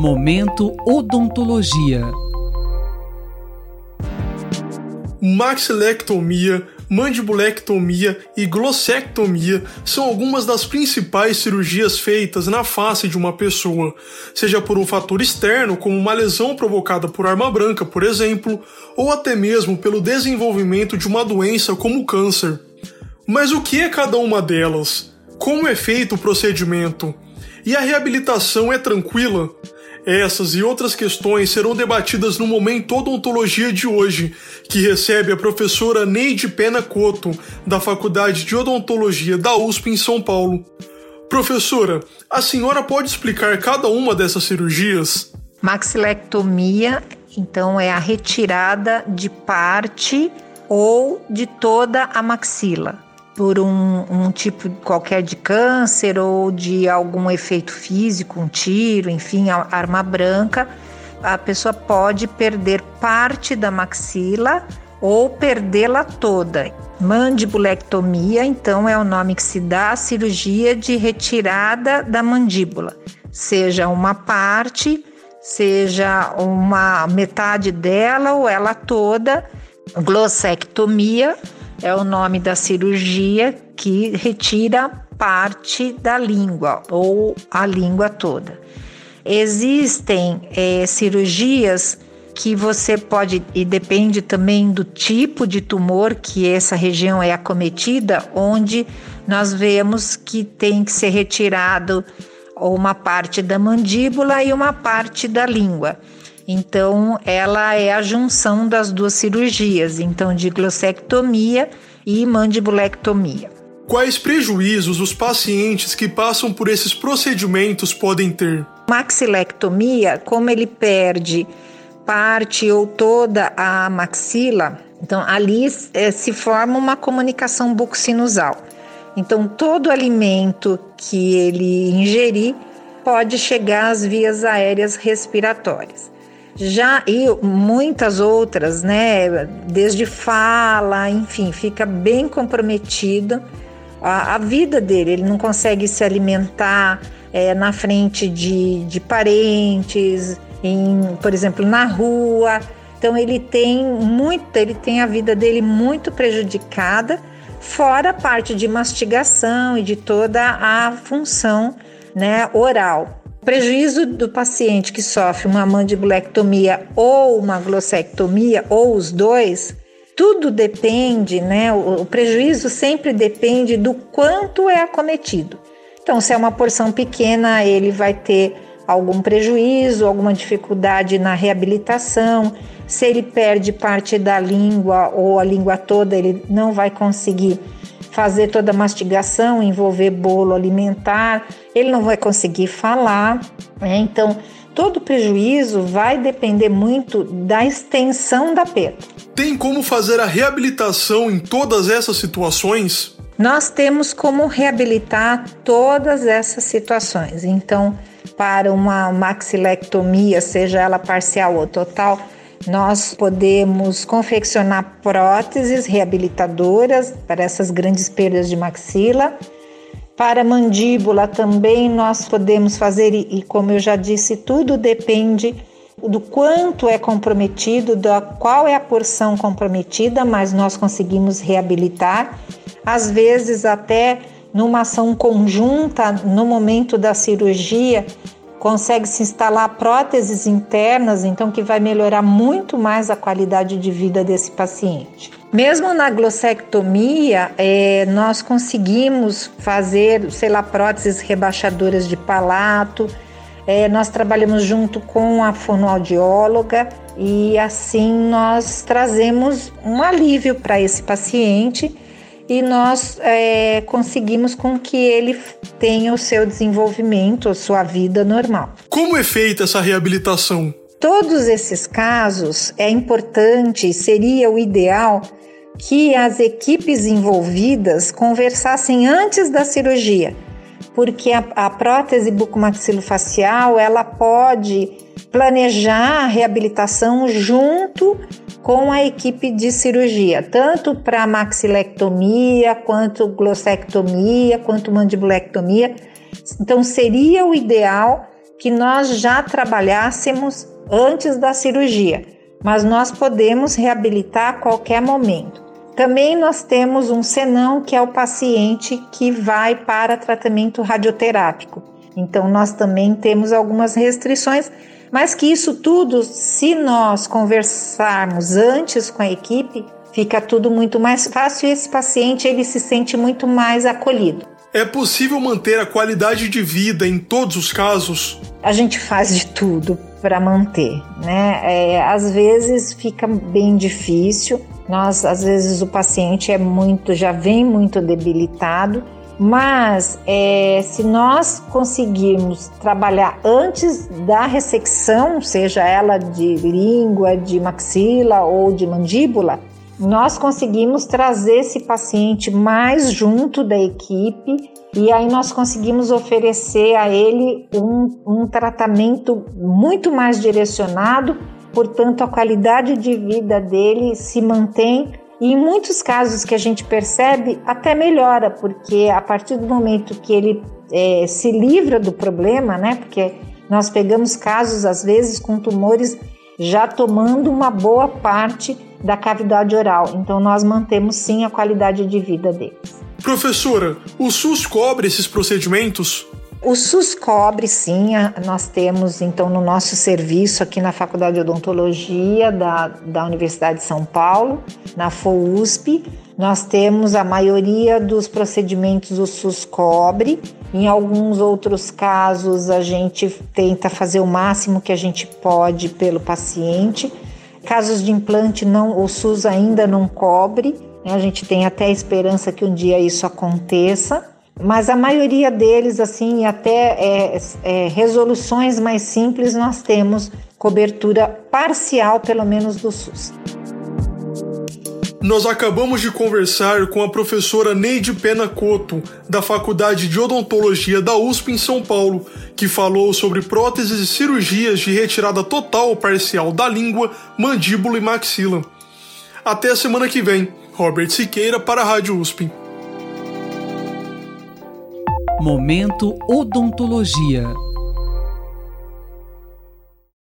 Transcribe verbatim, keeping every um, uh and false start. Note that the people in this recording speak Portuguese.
Momento Odontologia. Maxilectomia, mandibulectomia e glossectomia são algumas das principais cirurgias feitas na face de uma pessoa, seja por um fator externo, como uma lesão provocada por arma branca, por exemplo, ou até mesmo pelo desenvolvimento de uma doença como o câncer. Mas o que é cada uma delas? Como é feito o procedimento? E a reabilitação é tranquila? Essas e outras questões serão debatidas no Momento Odontologia de hoje, que recebe a professora Neide Pena Cotto, da Faculdade de Odontologia da U S P em São Paulo. Professora, a senhora pode explicar cada uma dessas cirurgias? Maxilectomia, então, é a retirada de parte ou de toda a maxila, por um, um tipo qualquer de câncer ou de algum efeito físico, um tiro, enfim, arma branca. A pessoa pode perder parte da maxila ou perdê-la toda. Mandibulectomia, então, é o nome que se dá à cirurgia de retirada da mandíbula, seja uma parte, seja uma metade dela ou ela toda. Glossectomia é o nome da cirurgia que retira parte da língua ou a língua toda. Existem é, cirurgias que você pode, e depende também do tipo de tumor que essa região é acometida, onde nós vemos que tem que ser retirado uma parte da mandíbula e uma parte da língua. Então, ela é a junção das duas cirurgias, então de glossectomia e mandibulectomia. Quais prejuízos os pacientes que passam por esses procedimentos podem ter? Maxilectomia, como ele perde parte ou toda a maxila, então ali é, se forma uma comunicação bucco-sinusal. Então, todo alimento que ele ingerir pode chegar às vias aéreas respiratórias. Já e muitas outras, né, desde fala, enfim, fica bem comprometido a, a vida dele, ele não consegue se alimentar é, na frente de, de parentes, em, por exemplo, na rua, então ele tem, muito, ele tem a vida dele muito prejudicada, fora a parte de mastigação e de toda a função, né, oral. Prejuízo do paciente que sofre uma mandibulectomia ou uma glossectomia, ou os dois, tudo depende, né? O prejuízo sempre depende do quanto é acometido. Então, se é uma porção pequena, ele vai ter algum prejuízo, alguma dificuldade na reabilitação. Se ele perde parte da língua ou a língua toda, ele não vai conseguir fazer toda a mastigação, envolver bolo alimentar, ele não vai conseguir falar, né? Então, todo prejuízo vai depender muito da extensão da perda. Tem como fazer a reabilitação em todas essas situações? Nós temos como reabilitar todas essas situações. Então, para uma maxilectomia, seja ela parcial ou total, nós podemos confeccionar próteses reabilitadoras para essas grandes perdas de maxila. Para a mandíbula também nós podemos fazer, e como eu já disse, tudo depende do quanto é comprometido, da qual é a porção comprometida, mas nós conseguimos reabilitar. Às vezes até numa ação conjunta, no momento da cirurgia, consegue-se instalar próteses internas, então que vai melhorar muito mais a qualidade de vida desse paciente. Mesmo na glossectomia, é, nós conseguimos fazer, sei lá, próteses rebaixadoras de palato, é, nós trabalhamos junto com a fonoaudióloga e assim nós trazemos um alívio para esse paciente e nós é, conseguimos com que ele tenha o seu desenvolvimento, a sua vida normal. Como é feita essa reabilitação? Todos esses casos é importante, seria o ideal que as equipes envolvidas conversassem antes da cirurgia, porque a, a prótese bucomaxilofacial ela pode planejar a reabilitação junto com a equipe de cirurgia, tanto para maxilectomia, quanto glossectomia, quanto mandibulectomia. Então, seria o ideal que nós já trabalhássemos antes da cirurgia, mas nós podemos reabilitar a qualquer momento. Também nós temos um senão, que é o paciente que vai para tratamento radioterápico. Então, nós também temos algumas restrições, mas que isso tudo, se nós conversarmos antes com a equipe, fica tudo muito mais fácil e esse paciente ele se sente muito mais acolhido. É possível manter a qualidade de vida em todos os casos? A gente faz de tudo para manter, né? É, às vezes fica bem difícil, nós, às vezes o paciente é muito, já vem muito debilitado, mas é, se nós conseguirmos trabalhar antes da ressecção, seja ela de língua, de maxila ou de mandíbula, nós conseguimos trazer esse paciente mais junto da equipe e aí nós conseguimos oferecer a ele um, um tratamento muito mais direcionado, portanto a qualidade de vida dele se mantém e em muitos casos que a gente percebe até melhora, porque a partir do momento que ele é, se livra do problema, né, porque nós pegamos casos às vezes com tumores já tomando uma boa parte da cavidade oral, então nós mantemos sim a qualidade de vida deles. Professora, o SUS cobre esses procedimentos? O SUS cobre sim, nós temos então no nosso serviço aqui na Faculdade de Odontologia da, da Universidade de São Paulo, na F O U S P, nós temos a maioria dos procedimentos o SUS cobre, em alguns outros casos a gente tenta fazer o máximo que a gente pode pelo paciente. Casos de implante, não, o SUS ainda não cobre, né? A gente tem até a esperança que um dia isso aconteça, mas a maioria deles, assim, até é, é, resoluções mais simples, nós temos cobertura parcial, pelo menos, do SUS. Nós acabamos de conversar com a professora Neide Pena Cotto, da Faculdade de Odontologia da U S P em São Paulo, que falou sobre próteses e cirurgias de retirada total ou parcial da língua, mandíbula e maxila. Até a semana que vem. Robert Siqueira para a Rádio U S P. Momento Odontologia.